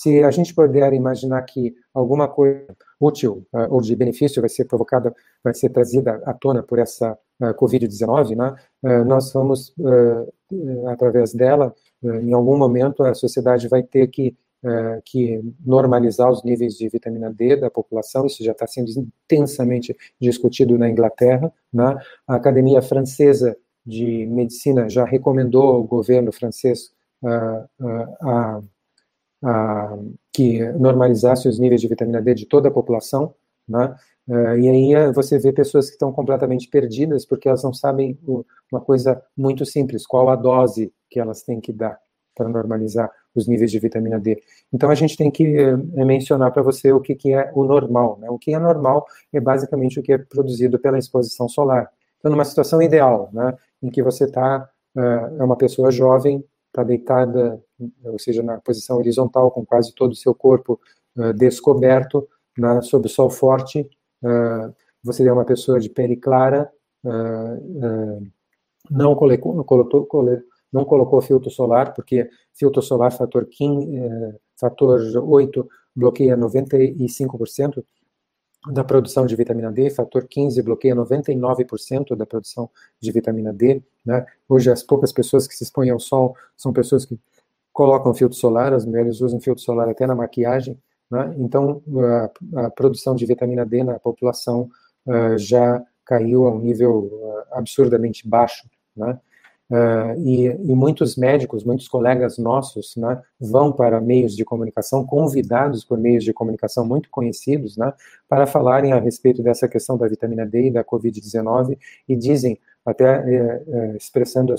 Se a gente puder imaginar que alguma coisa útil ou de benefício vai ser provocada, vai ser trazida à tona por essa Covid-19, né? Nós vamos, através dela, em algum momento a sociedade vai ter que normalizar os níveis de vitamina D da população. Isso já está sendo intensamente discutido na Inglaterra, né? A Academia Francesa de Medicina já recomendou ao governo francês que normalizasse os níveis de vitamina D de toda a população, né? E aí você vê pessoas que estão completamente perdidas porque elas não sabem uma coisa muito simples, qual a dose que elas têm que dar para normalizar os níveis de vitamina D. Então, a gente tem que mencionar para você o que é o normal, né? O que é normal é basicamente o que é produzido pela exposição solar. Então, numa situação ideal, né, em que você está, é uma pessoa jovem, está deitada, ou seja, na posição horizontal, com quase todo o seu corpo descoberto, né, sob o sol forte, você é uma pessoa de pele clara, não colocou filtro solar, porque filtro solar fator 8 bloqueia 95% da produção de vitamina D, fator 15 bloqueia 99% da produção de vitamina D, né? Hoje as poucas pessoas que se expõem ao sol são pessoas que colocam filtro solar, as mulheres usam filtro solar até na maquiagem, né? Então a produção de vitamina D na população já caiu a um nível absurdamente baixo, né? E muitos médicos, muitos colegas nossos, né, vão para meios de comunicação, convidados por meios de comunicação muito conhecidos, né, para falarem a respeito dessa questão da vitamina D e da Covid-19, e dizem, até expressando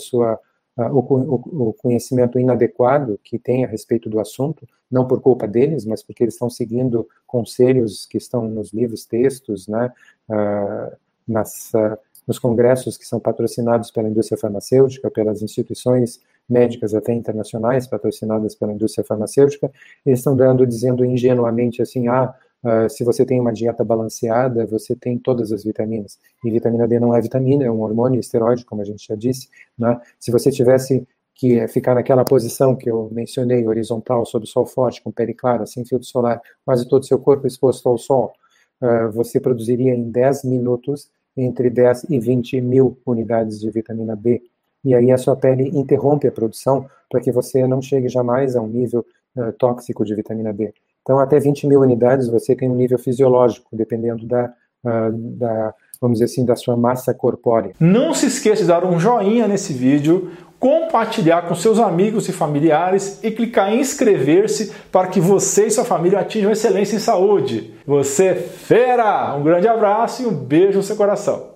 o conhecimento inadequado que tem a respeito do assunto, não por culpa deles, mas porque eles estão seguindo conselhos que estão nos livros, textos, né, nos congressos que são patrocinados pela indústria farmacêutica, pelas instituições médicas até internacionais patrocinadas pela indústria farmacêutica. Eles estão dizendo ingenuamente assim, se você tem uma dieta balanceada, você tem todas as vitaminas. E vitamina D não é vitamina, é um hormônio esteroide, como a gente já disse, né? Se você tivesse que ficar naquela posição que eu mencionei, horizontal, sob o sol forte, com pele clara, sem filtro solar, quase todo o seu corpo exposto ao sol, você produziria em 10 minutos entre 10 e 20 mil unidades de vitamina D, e aí a sua pele interrompe a produção para que você não chegue jamais a um nível tóxico de vitamina D. Então, até 20 mil unidades você tem um nível fisiológico, dependendo da vamos dizer assim, da sua massa corpórea. Não se esqueça de dar um joinha nesse vídeo, compartilhar com seus amigos e familiares e clicar em inscrever-se para que você e sua família atinjam excelência em saúde. Você é fera! Um grande abraço e um beijo no seu coração!